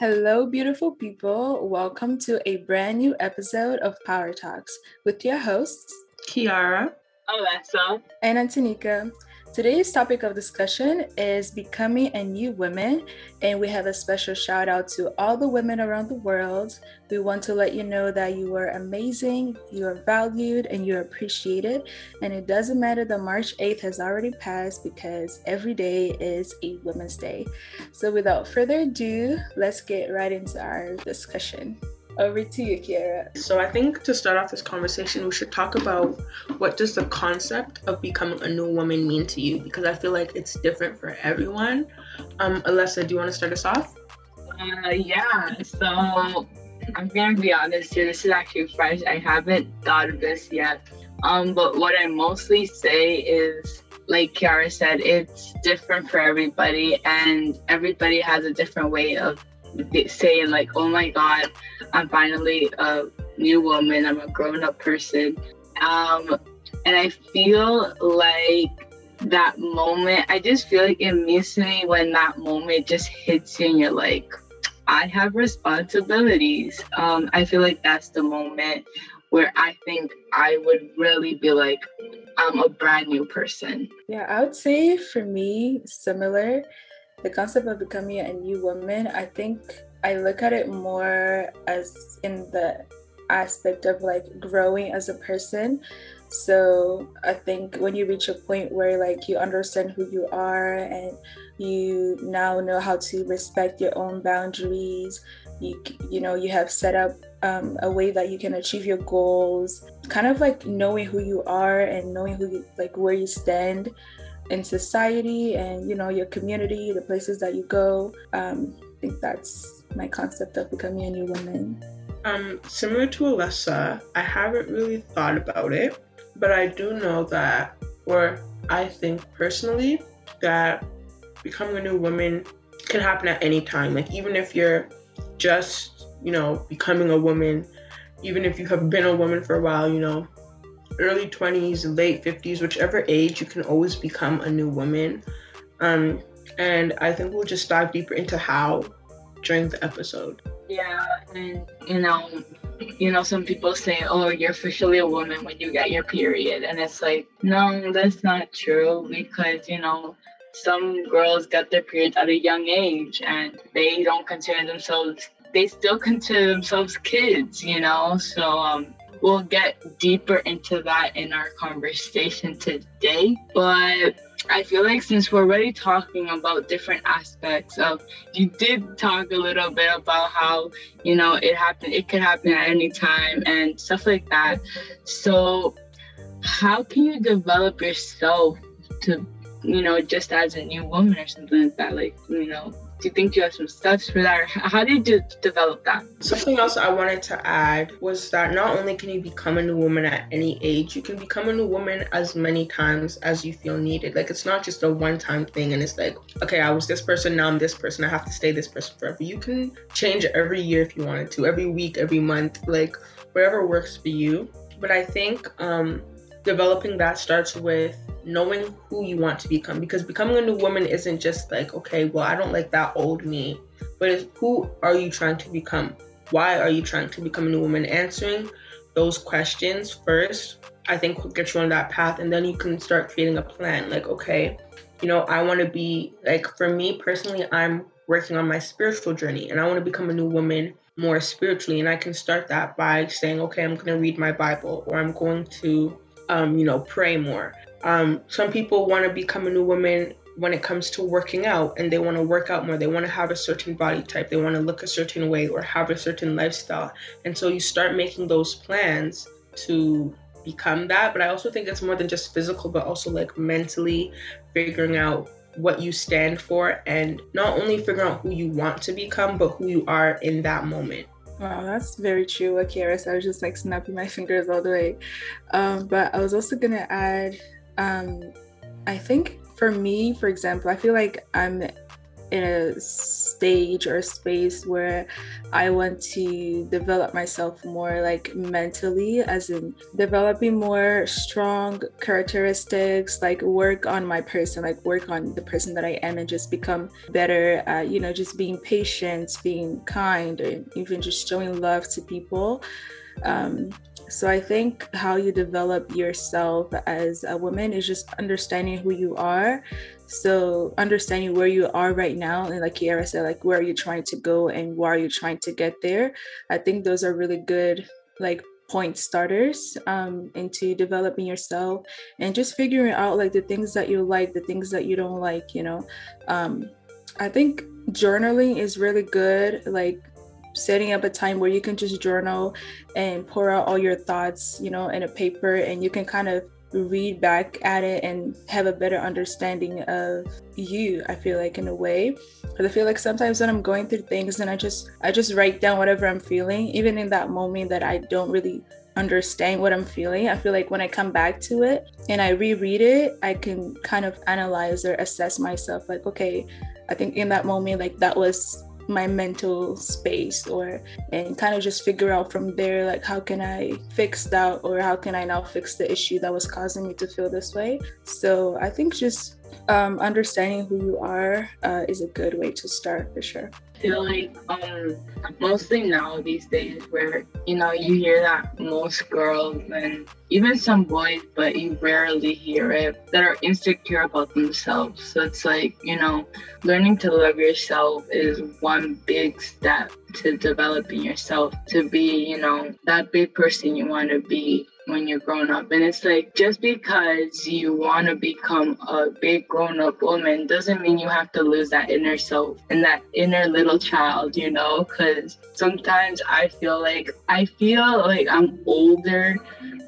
Hello, beautiful people. Welcome to a brand new episode of Power Talks with your hosts, Kiara, Alessa, and Antonika. Today's topic of discussion is becoming a new woman, and we have a special shout out to all the women around the world. We want to let you know that you are amazing, you are valued, and you are appreciated. And it doesn't matter that March 8th has already passed, because every day is a Women's Day. So without further ado, let's get right into our discussion. Over to you, Kiara. So I think to start off this conversation, we should talk about what does the concept of becoming a new woman mean to you? Because I feel like it's different for everyone. Alessa, do you want to start us off? Yeah. So I'm going to be honest here. This is actually fresh. I haven't thought of this yet. But what I mostly say is, like Kiara said, it's different for everybody. And everybody has a different way of saying, like, oh my god, I'm finally a new woman, I'm a grown-up person, and I feel like that moment, I just feel like it means to me when that moment just hits you and you're like, I have responsibilities. I feel like that's the moment where I think I would really be like, I'm a brand new person. Yeah, I would say for me, similar. The concept of becoming a new woman, I think I look at it more as in the aspect of like growing as a person. So I think when you reach a point where like you understand who you are and you now know how to respect your own boundaries, you know, you have set up a way that you can achieve your goals, kind of like knowing who you are and knowing who you, like where you stand in society and, you know, your community, the places that you go. I think that's my concept of becoming a new woman. Similar to Alessa, I haven't really thought about it, but I do know that, or I think personally, that becoming a new woman can happen at any time. Like, even if you're just, you know, becoming a woman, even if you have been a woman for a while, you know, early 20s, late 50s, whichever age, you can always become a new woman. And I think we'll just dive deeper into how during the episode. Yeah, and you know, some people say, oh, you're officially a woman when you get your period. And it's like, no, that's not true, because, you know, some girls get their periods at a young age and they don't consider themselves, they still consider themselves kids, you know? So, we'll get deeper into that in our conversation today, but I feel like since we're already talking about different aspects of, you did talk a little bit about how, you know, it could happen at any time and stuff like that. So how can you develop yourself to, you know, just as a new woman or something like that? Like, you know, do you think you have some steps for that? How did you develop that? Something else I wanted to add was that not only can you become a new woman at any age, you can become a new woman as many times as you feel needed. Like, it's not just a one-time thing and it's like, okay, I was this person, now I'm this person, I have to stay this person forever. You can change every year if you wanted to, every week, every month, like whatever works for you. But I think developing that starts with knowing who you want to become, because becoming a new woman isn't just like, okay, well, I don't like that old me, but it's who are you trying to become? Why are you trying to become a new woman? Answering those questions first, I think, will get you on that path, and then you can start creating a plan. Like, okay, you know, I want to be, like, for me personally, I'm working on my spiritual journey and I want to become a new woman more spiritually, and I can start that by saying, okay, I'm going to read my Bible, or I'm going to you know, pray more. Some people want to become a new woman when it comes to working out, and they want to work out more. They want to have a certain body type. They want to look a certain way or have a certain lifestyle. And so you start making those plans to become that. But I also think it's more than just physical, but also like mentally figuring out what you stand for, and not only figuring out who you want to become, but who you are in that moment. Wow, that's very true, what Kiara said. I was just like snapping my fingers all the way. But I was also going to add, I think for me, for example, I feel like I'm in a stage or a space where I want to develop myself more, like mentally, as in developing more strong characteristics, like work on my person, like work on the person that I am and just become better at, you know, just being patient, being kind, and even just showing love to people. So I think how you develop yourself as a woman is just understanding who you are. So understanding where you are right now, and like Kiara said, like where are you trying to go and why are you trying to get there? I think those are really good, like, point starters into developing yourself and just figuring out like the things that you like, the things that you don't like, you know. I think journaling is really good, like setting up a time where you can just journal and pour out all your thoughts, you know, in a paper, and you can kind of read back at it and have a better understanding of you, I feel like, in a way. Because I feel like sometimes when I'm going through things and I just write down whatever I'm feeling, even in that moment that I don't really understand what I'm feeling, I feel like when I come back to it and I reread it, I can kind of analyze or assess myself, like, okay, I think in that moment, like, that was my mental space, or and kind of just figure out from there, like, how can I fix that, or how can I now fix the issue that was causing me to feel this way. So I think just understanding who you are is a good way to start, for sure. I feel like mostly now these days, where, you know, you hear that most girls and even some boys, but you rarely hear it, that are insecure about themselves. So it's like, you know, learning to love yourself is one big step to developing yourself to be, you know, that big person you want to be when you're grown up. And it's like, just because you want to become a big grown-up woman doesn't mean you have to lose that inner self and that inner little child, you know. Because sometimes I feel like I'm older,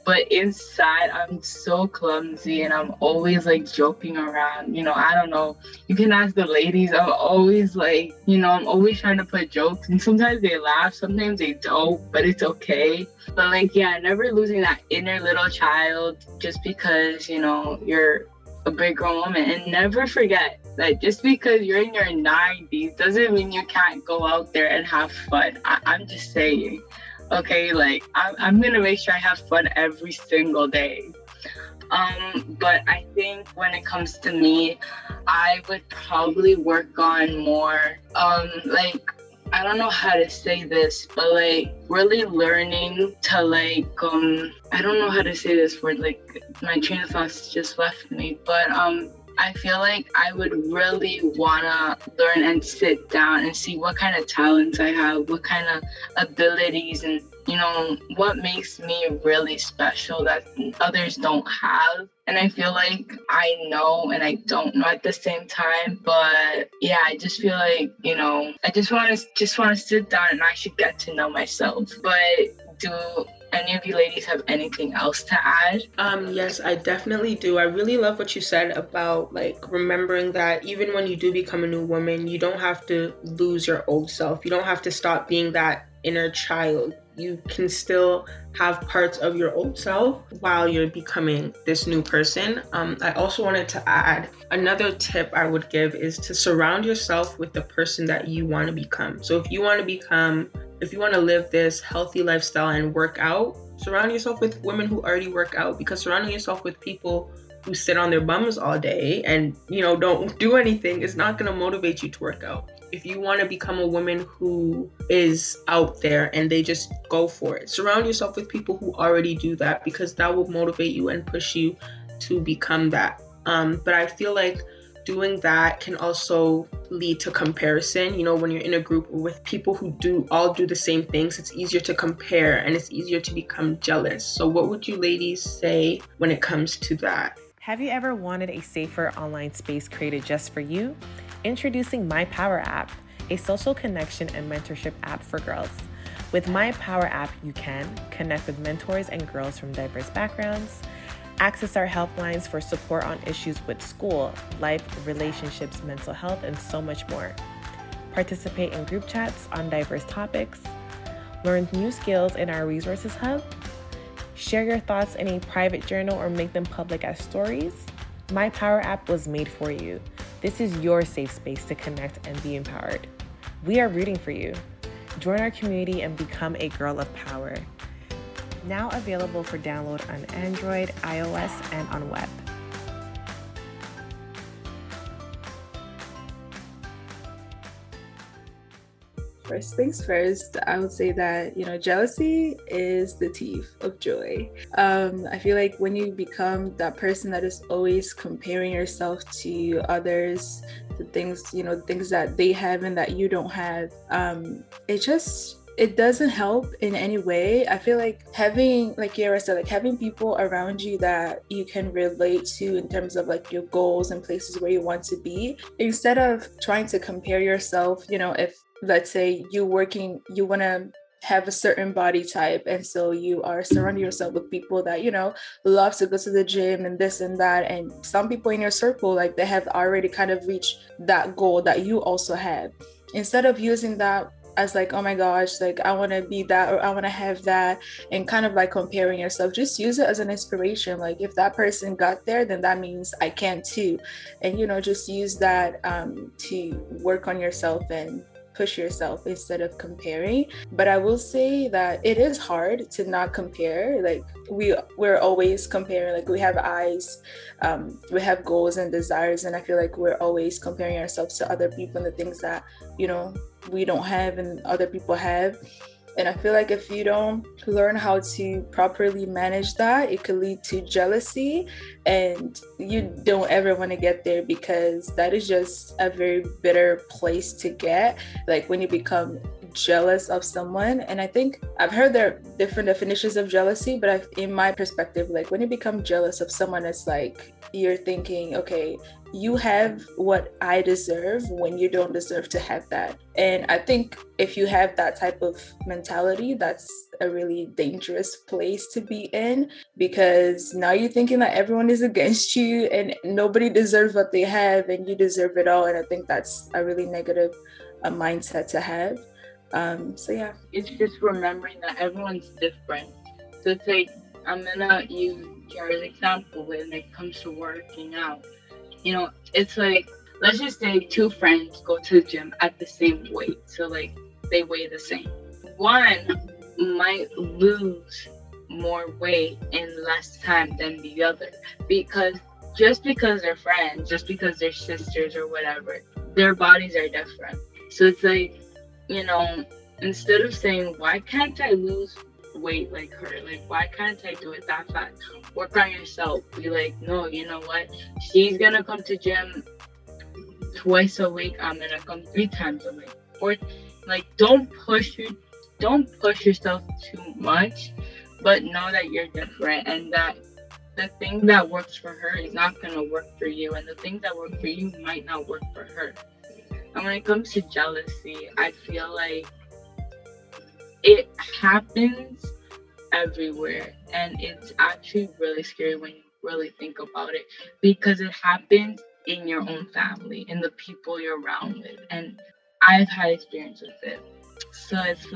but inside I'm so clumsy and I'm always like joking around, you know. I don't know, you can ask the ladies, I'm always like, you know, I'm always trying to put jokes, and sometimes they laugh, sometimes they don't, but it's okay. But like, yeah, never losing that inner little child just because, you know, you're a big grown woman. And never forget that just because you're in your 90s doesn't mean you can't go out there and have fun. I'm just saying, okay, like I'm gonna make sure I have fun every single day. But I think when it comes to me, I would probably work on more like, I don't know how to say this, but like really learning to like, I don't know how to say this word, like my train of thoughts just left me, but I feel like I would really wanna learn and sit down and see what kind of talents I have, what kind of abilities, and, you know, what makes me really special that others don't have. And I feel like I know and I don't know at the same time. But yeah, I just feel like, you know, I just want to sit down and actually get to know myself. But do any of you ladies have anything else to add? Yes, I definitely do. I really love what you said about like remembering that even when you do become a new woman, you don't have to lose your old self. You don't have to stop being that inner child. You can still have parts of your old self while you're becoming this new person. I also wanted to add another tip I would give is to surround yourself with the person that you want to become. So if you want to live this healthy lifestyle and work out, surround yourself with women who already work out, because surrounding yourself with people who sit on their bums all day and, you know, don't do anything is not going to motivate you to work out. If you want to become a woman who is out there and they just go for it, surround yourself with people who already do that, because that will motivate you and push you to become that. But I feel like doing that can also lead to comparison. You know, when you're in a group with people who do the same things, it's easier to compare and it's easier to become jealous. So what would you ladies say when it comes to that? Have you ever wanted a safer online space created just for you? Introducing My Power App, a social connection and mentorship app for girls. With My Power App, you can connect with mentors and girls from diverse backgrounds, access our helplines for support on issues with school, life, relationships, mental health, and so much more. Participate in group chats on diverse topics, learn new skills in our resources hub, share your thoughts in a private journal or make them public as stories. My Power App was made for you. This is your safe space to connect and be empowered. We are rooting for you. Join our community and become a girl of power. Now available for download on Android, iOS, and on web. First things first, I would say that, jealousy is the thief of joy. I feel like when you become that person that is always comparing yourself to others, the things, things that they have and that you don't have, it doesn't help in any way. I feel like having, like Yara said, having people around you that you can relate to in terms of your goals and places where you want to be, instead of trying to compare yourself, if let's say you want to have a certain body type, and so you are surrounding yourself with people that love to go to the gym and this and that, and some people in your circle they have already kind of reached that goal that you also have. Instead of using that as oh my gosh, I want to be that, or I want to have that, and kind of comparing yourself, just use it as an inspiration. If that person got there, then that means I can too, and just use that to work on yourself and push yourself instead of comparing. But I will say that it is hard to not compare. We're always comparing. We have eyes, we have goals and desires, and I feel like we're always comparing ourselves to other people and the things that we don't have and other people have. And I feel like if you don't learn how to properly manage that, it could lead to jealousy, and you don't ever want to get there, because that is just a very bitter place to get, when you become jealous of someone. And I think I've heard there are different definitions of jealousy, but in my perspective, when you become jealous of someone, it's you're thinking, okay, you have what I deserve when you don't deserve to have that. And I think if you have that type of mentality, that's a really dangerous place to be in, because now you're thinking that everyone is against you and nobody deserves what they have and you deserve it all. And I think that's a really negative mindset to have. It's just remembering that everyone's different. So it's I'm gonna use Kara's example when it comes to working out. It's let's just say two friends go to the gym at the same weight, so they weigh the same. One might lose more weight in less time than the other, because they're friends, just because they're sisters or whatever, their bodies are different. So it's instead of saying, why can't I lose weight like her? Why can't I do it that fast? Work on yourself. Be no, you know what? She's going to come to gym twice a week. I'm going to come 3 times a week. Or, don't push yourself too much, but know that you're different and that the thing that works for her is not going to work for you. And the things that work for you might not work for her. And when it comes to jealousy, I feel it happens everywhere, and it's actually really scary when you really think about it, because it happens in your own family, in the people you're around with, and I've had experience with it. So it's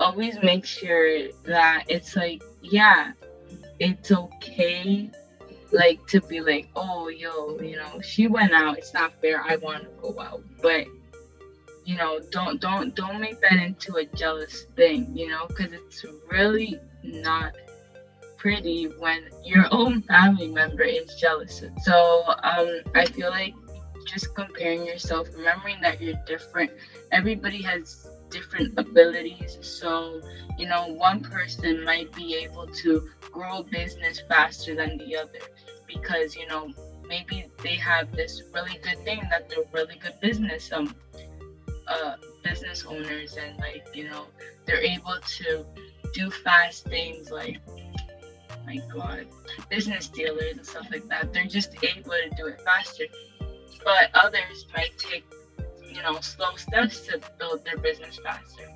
always make sure that it's it's okay to be oh, yo, she went out, it's not fair, I want to go out. But don't make that into a jealous thing, because it's really not pretty when your own family member is jealous. So I feel just comparing yourself, remembering that you're different. Everybody has different abilities, so one person might be able to grow a business faster than the other, because maybe they have this really good thing that they're really good business owners, and they're able to do fast things my God, business dealers and stuff like that. They're just able to do it faster, but others might take slow steps to build their business faster.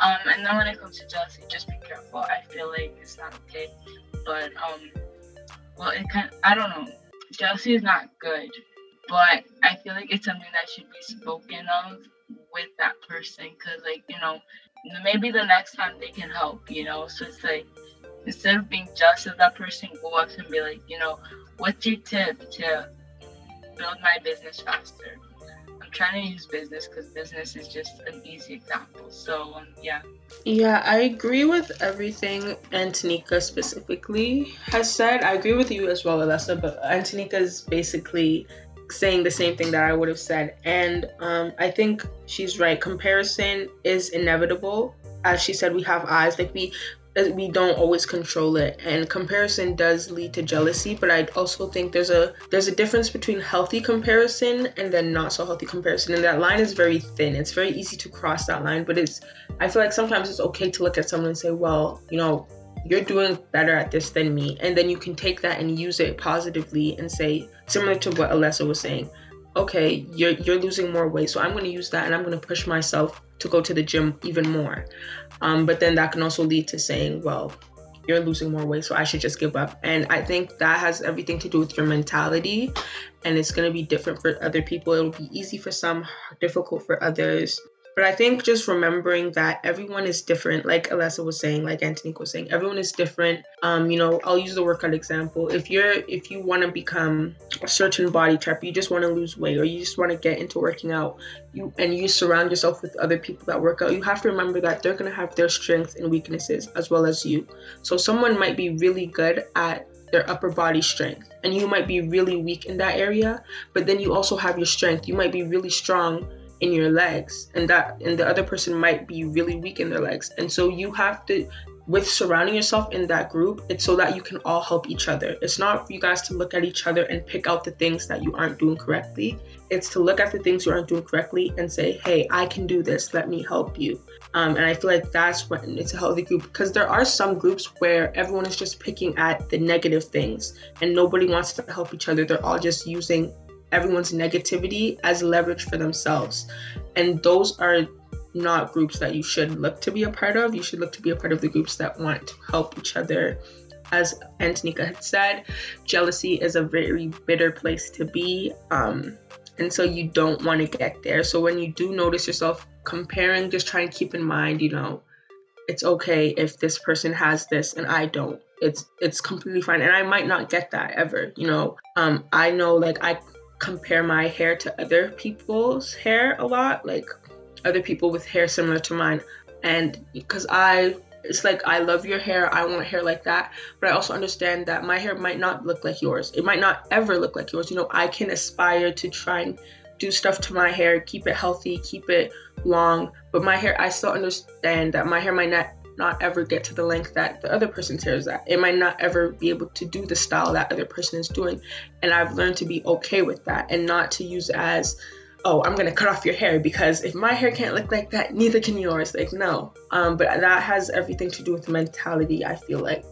And then when it comes to jealousy, just be careful. I feel it's not okay, but I don't know. Jealousy is not good, but I feel it's something that should be spoken of with that person, because maybe the next time they can help. So it's instead of being jealous of that person, go up and be what's your tip to build my business faster. I'm trying to use business because business is just an easy example. So, yeah. Yeah, I agree with everything Antonika specifically has said. I agree with you as well, Alessa, but Antonika's basically saying the same thing that I would have said. And I think she's right. Comparison is inevitable. As she said, we have eyes. Like, we don't always control it, and comparison does lead to jealousy. But I also think there's a difference between healthy comparison and then not so healthy comparison, and that line is very thin. It's very easy to cross that line, but I feel like sometimes it's okay to look at someone and say, well, you know, you're doing better at this than me, and then you can take that and use it positively and say, similar to what Alessa was saying, okay, you're losing more weight, so I'm going to use that and I'm going to push myself to go to the gym even more. But then that can also lead to saying, well, you're losing more weight, so I should just give up. And I think that has everything to do with your mentality, and it's going to be different for other people. It'll be easy for some, difficult for others. But I think just remembering that everyone is different, like Alessa was saying, like Antonika was saying, everyone is different. You know, I'll use the workout example. If you want to become a certain body type, you just want to lose weight, or you just want to get into working out, you surround yourself with other people that work out, you have to remember that they're going to have their strengths and weaknesses as well as you. So someone might be really good at their upper body strength, and you might be really weak in that area, but then you also have your strength. You might be really strong in your legs, and the other person might be really weak in their legs. And so you have to, with surrounding yourself in that group, it's so that you can all help each other. It's not for you guys to look at each other and pick out the things that you aren't doing correctly. It's to look at the things you aren't doing correctly and say, hey, I can do this, let me help you. And I feel like that's when it's a healthy group, because there are some groups where everyone is just picking at the negative things and nobody wants to help each other. They're all just using everyone's negativity as leverage for themselves, and those are not groups that you should look to be a part of. You should look to be a part of the groups that want to help each other. As Antonika had said, jealousy is a very bitter place to be, and so you don't want to get there. So when you do notice yourself comparing, just try and keep in mind, you know, it's okay if this person has this and I don't. It's completely fine, and I might not get that ever, you know. I know, like, I compare my hair to other people's hair a lot, like other people with hair similar to mine, and because it's like, I love your hair, I want hair like that, but I also understand that my hair might not look like yours. It might not ever look like yours. You know, I can aspire to try and do stuff to my hair, keep it healthy, keep it long, but my hair, I still understand that my hair might not ever get to the length that the other person's hair is at. It might not ever be able to do the style that other person is doing. And I've learned to be okay with that, and not to use as, oh, I'm gonna cut off your hair because if my hair can't look like that, neither can yours. Like, no. But that has everything to do with mentality, I feel like.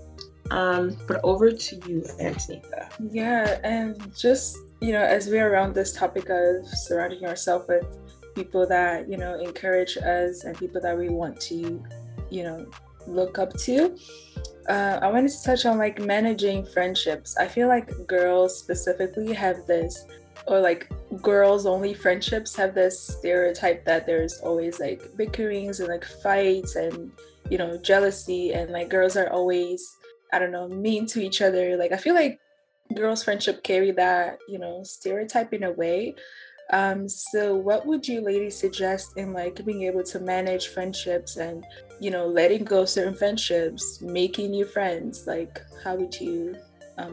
But over to you, Antonika. Yeah, and just, you know, as we're around this topic of surrounding yourself with people that, you know, encourage us and people that we want to, you know, look up to. I wanted to touch on, like, managing friendships. I feel like girls specifically have this, or like girls only friendships have this stereotype that there's always like bickerings and like fights and, you know, jealousy, and like girls are always, I don't know, mean to each other. Like, I feel like girls' friendship carry that, you know, stereotype in a way. So what would you ladies suggest in, like, being able to manage friendships and, you know, letting go of certain friendships, making new friends? Like, how would you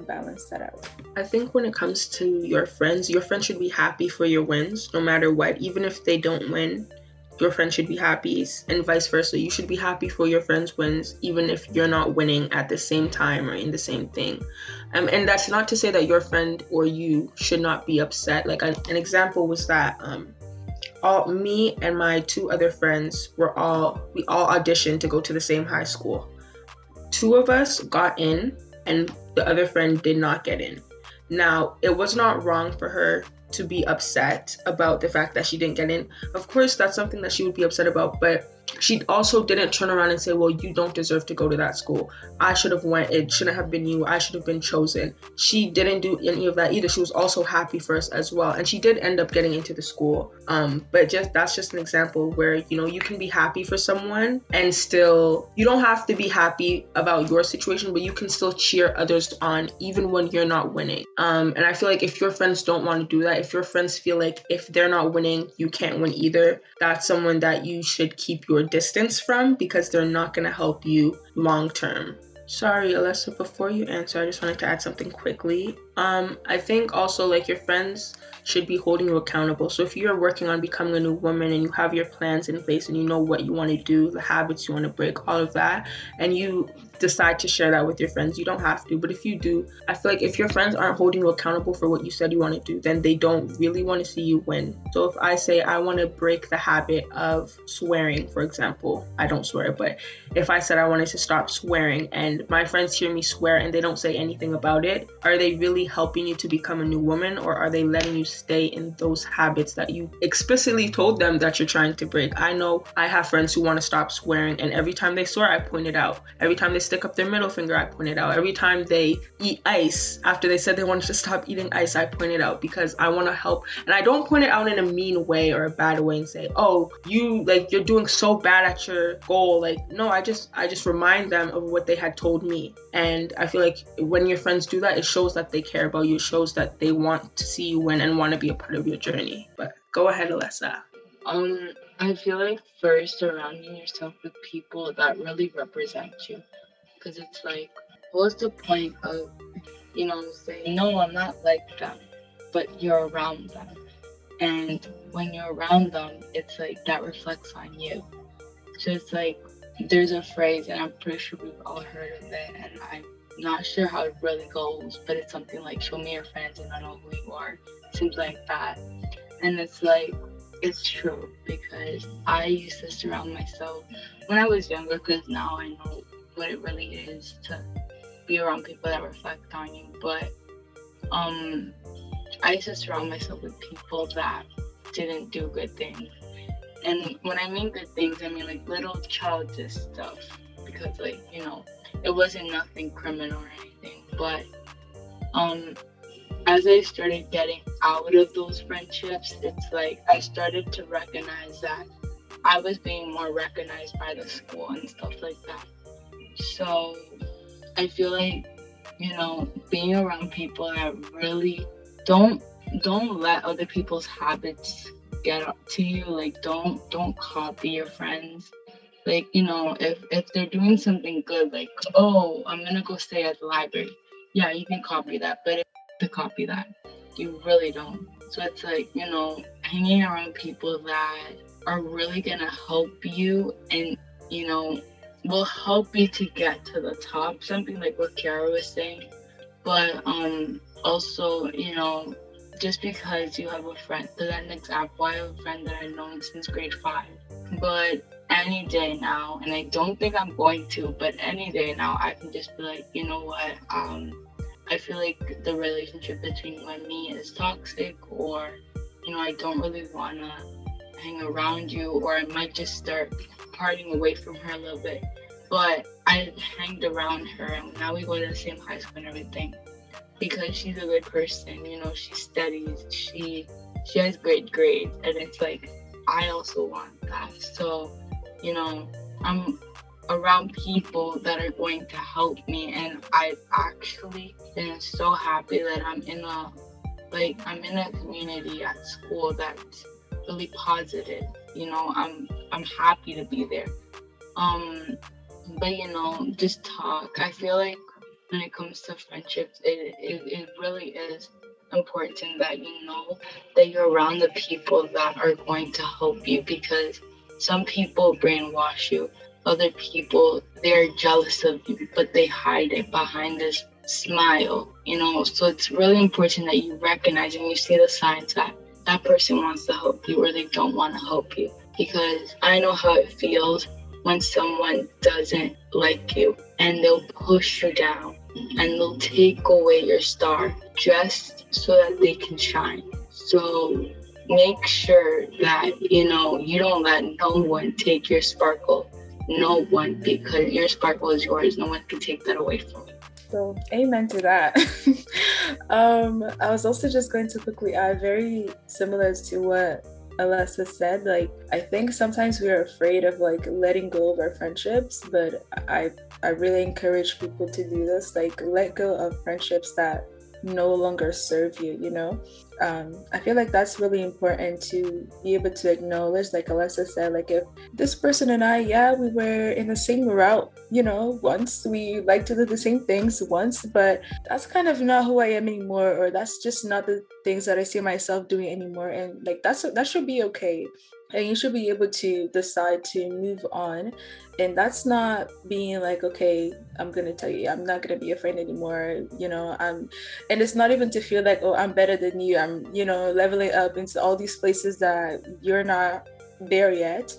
balance that out? I think when it comes to your friends should be happy for your wins, no matter what. Even if they don't win, your friend should be happy, and vice versa. You should be happy for your friend's wins, even if you're not winning at the same time or in the same thing. And that's not to say that your friend or you should not be upset. Like, an example was that me and my two other friends we all auditioned to go to the same high school. Two of us got in, and the other friend did not get in. Now, it was not wrong for her to be upset about the fact that she didn't get in. Of course, that's something that she would be upset about, but she also didn't turn around and say, well, you don't deserve to go to that school. I should have went. It shouldn't have been you. I should have been chosen. She didn't do any of that either. She was also happy for us as well. And she did end up getting into the school. But that's just an example where, you know, you can be happy for someone and still, you don't have to be happy about your situation, but you can still cheer others on even when you're not winning. And I feel like if your friends don't want to do that, if your friends feel like if they're not winning, you can't win either, that's someone that you should keep your distance from because they're not going to help you long term. Sorry, Alessa, before you answer, I just wanted to add something quickly. I think also like your friends should be holding you accountable. So if you're working on becoming a new woman and you have your plans in place and you know what you want to do, the habits you want to break, all of that, and you decide to share that with your friends, you don't have to. But if you do, I feel like if your friends aren't holding you accountable for what you said you want to do, then they don't really want to see you win. So if I say I want to break the habit of swearing, for example, I don't swear, but if I said I wanted to stop swearing and my friends hear me swear and they don't say anything about it, are they really helping you to become a new woman, or are they letting you stay in those habits that you explicitly told them that you're trying to break? I know I have friends who want to stop swearing, and every time they swear, I point it out. Every time they stick up their middle finger, I point it out. Every time they eat ice, after they said they wanted to stop eating ice, I point it out because I want to help. And I don't point it out in a mean way or a bad way and say, oh, you like you're doing so bad at your goal. Like, no, I just remind them of what they had told me. And I feel like when your friends do that, it shows that they care about you. It shows that they want to see you win and want to be a part of your journey. But go ahead, Alessa. I feel like first surrounding yourself with people that really represent you, because it's like, what's the point of, you know, saying, no, I'm not like them, but you're around them. And when you're around them, it's like that reflects on you. So it's like, there's a phrase, and I'm pretty sure we've all heard of it, and I'm not sure how it really goes, but it's something like, show me your friends and I know who you are. It seems like that. And it's like, it's true, because I used to surround myself when I was younger, because now I know what it really is to be around people that reflect on you. But I used to surround myself with people that didn't do good things. And when I mean good things, I mean like little childish stuff, because like, you know, it wasn't nothing criminal or anything. But as I started getting out of those friendships, it's like I started to recognize that I was being more recognized by the school and stuff like that. So I feel like, you know, being around people that really don't let other people's habits get up to you. Like, don't copy your friends. Like, you know, if they're doing something good, like, oh, I'm gonna go stay at the library, yeah, you can copy that, but to copy that, you really don't. So it's like, you know, hanging around people that are really gonna help you and, you know, will help you to get to the top, something like what Kiara was saying. But also, you know, just because you have a friend, so that's an example, I have a friend that I've known since grade 5, but any day now, and I don't think I'm going to, but any day now, I can just be like, you know what, I feel like the relationship between you and me is toxic, or, you know, I don't really want to hang around you, or I might just start parting away from her a little bit. But I hanged around her, and now we go to the same high school and everything, because she's a good person, you know, she studies, she has great grades, and it's like, I also want that. So, you know, I'm around people that are going to help me, and I've actually been so happy that I'm in a community at school that's really positive, you know, I'm happy to be there. But, you know, just talk. I feel like when it comes to friendships, it really is important that you know that you're around the people that are going to help you, because some people brainwash you. Other people, they're jealous of you, but they hide it behind this smile, you know. So it's really important that you recognize and you see the signs that that person wants to help you or they don't want to help you, because I know how it feels when someone doesn't like you, and they'll push you down and they'll take away your star just so that they can shine. So make sure that, you know, you don't let no one take your sparkle. No one, because your sparkle is yours. No one can take that away from you. So amen to that. I was also just going to quickly add, very similar to what Alessa said, like, I think sometimes we are afraid of like letting go of our friendships, but I really encourage people to do this, like let go of friendships that no longer serve you, you know? I feel like that's really important to be able to acknowledge, like Alessa said, like if this person and I, yeah, we were in the same route, you know, once, we like to do the same things once, but that's kind of not who I am anymore, or that's just not the things that I see myself doing anymore. And like, that should be okay. And you should be able to decide to move on. And that's not being like, okay, I'm going to tell you, I'm not going to be a friend anymore. You know, and it's not even to feel like, oh, I'm better than you. I'm, you know, leveling up into all these places that you're not there yet.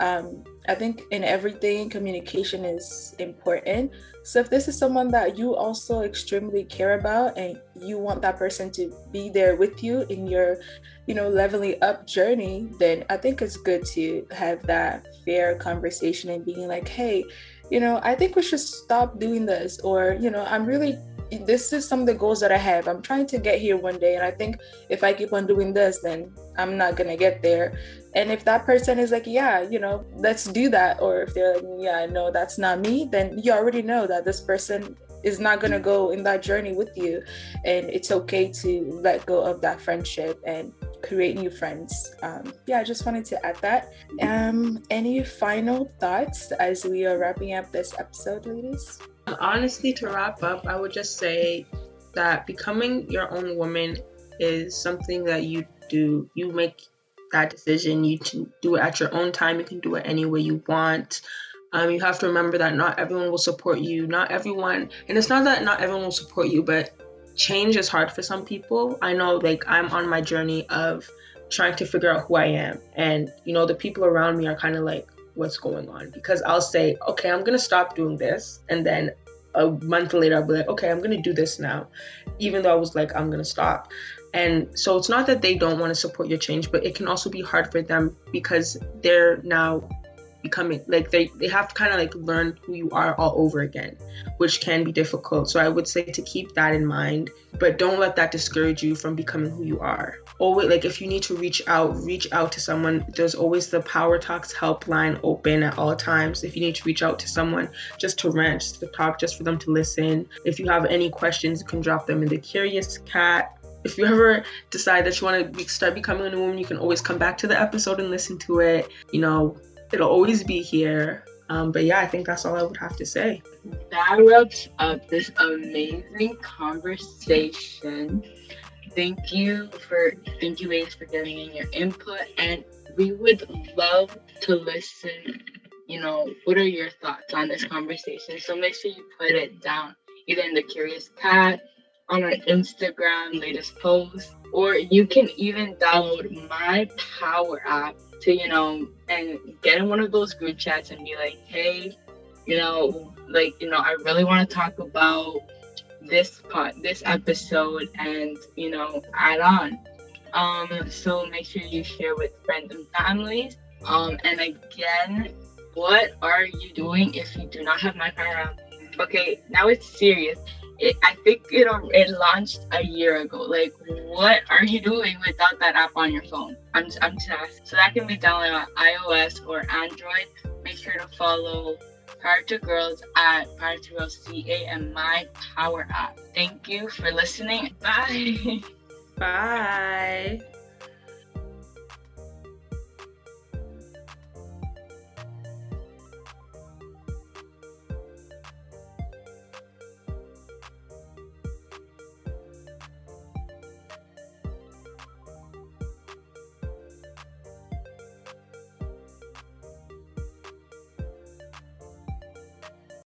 I think in everything, communication is important. So if this is someone that you also extremely care about and you want that person to be there with you in your, you know, leveling up journey, then I think it's good to have that fair conversation and being like, hey, you know, I think we should stop doing this, or, you know, this is some of the goals that I have. I'm trying to get here one day, and I think if I keep on doing this, then I'm not gonna get there. And if that person is like, yeah, you know, let's do that, or if they're like, yeah, no, that's not me, then you already know that this person is not gonna go in that journey with you, and it's okay to let go of that friendship and create new friends. I just wanted to add that. Any final thoughts as we are wrapping up this episode, ladies? Honestly, to wrap up, I would just say that becoming your own woman is something that you do. You make that decision. You can do it at your own time. You can do it any way you want. You have to remember that not everyone will support you. And it's not that not everyone will support you, but change is hard for some people. I know, like, I'm on my journey of trying to figure out who I am. And, you know, the people around me are kind of like, what's going on? Because I'll say, okay, I'm gonna stop doing this, and then a month later I'll be like, okay, I'm gonna do this now, even though I was like, I'm gonna stop. And so it's not that they don't want to support your change, but it can also be hard for them because they're now becoming like they have to kind of like learn who you are all over again, which can be difficult. So I would say to keep that in mind, but don't let that discourage you from becoming who you are. Always, like, if you need to reach out to someone. There's always the Power Talks helpline open at all times. If you need to reach out to someone just to rant, just to talk, just for them to listen. If you have any questions, you can drop them in the Curious Cat. If you ever decide that you want to start becoming a woman, you can always come back to the episode and listen to it. You know, it'll always be here. But yeah, I think that's all I would have to say. That wraps up this amazing conversation. Thank you ladies for giving in your input, and we would love to listen. You know, what are your thoughts on this conversation? So make sure you put it down either in the Curious Cat, on our Instagram latest post, or you can even download My Power App to, you know, and get in one of those group chats and be like, hey, you know, like, you know, I really want to talk about this episode, and, you know, add on. So make sure you share with friends and families. And again, what are you doing if you do not have My Power App? Okay, now it's serious. I think it launched a year ago. Like, what are you doing without that app on your phone? I'm just asking. So that can be downloaded on iOS or Android. Make sure to follow Power to Girls at Power to Girls CA and My Power App. Thank you for listening. Bye. Bye.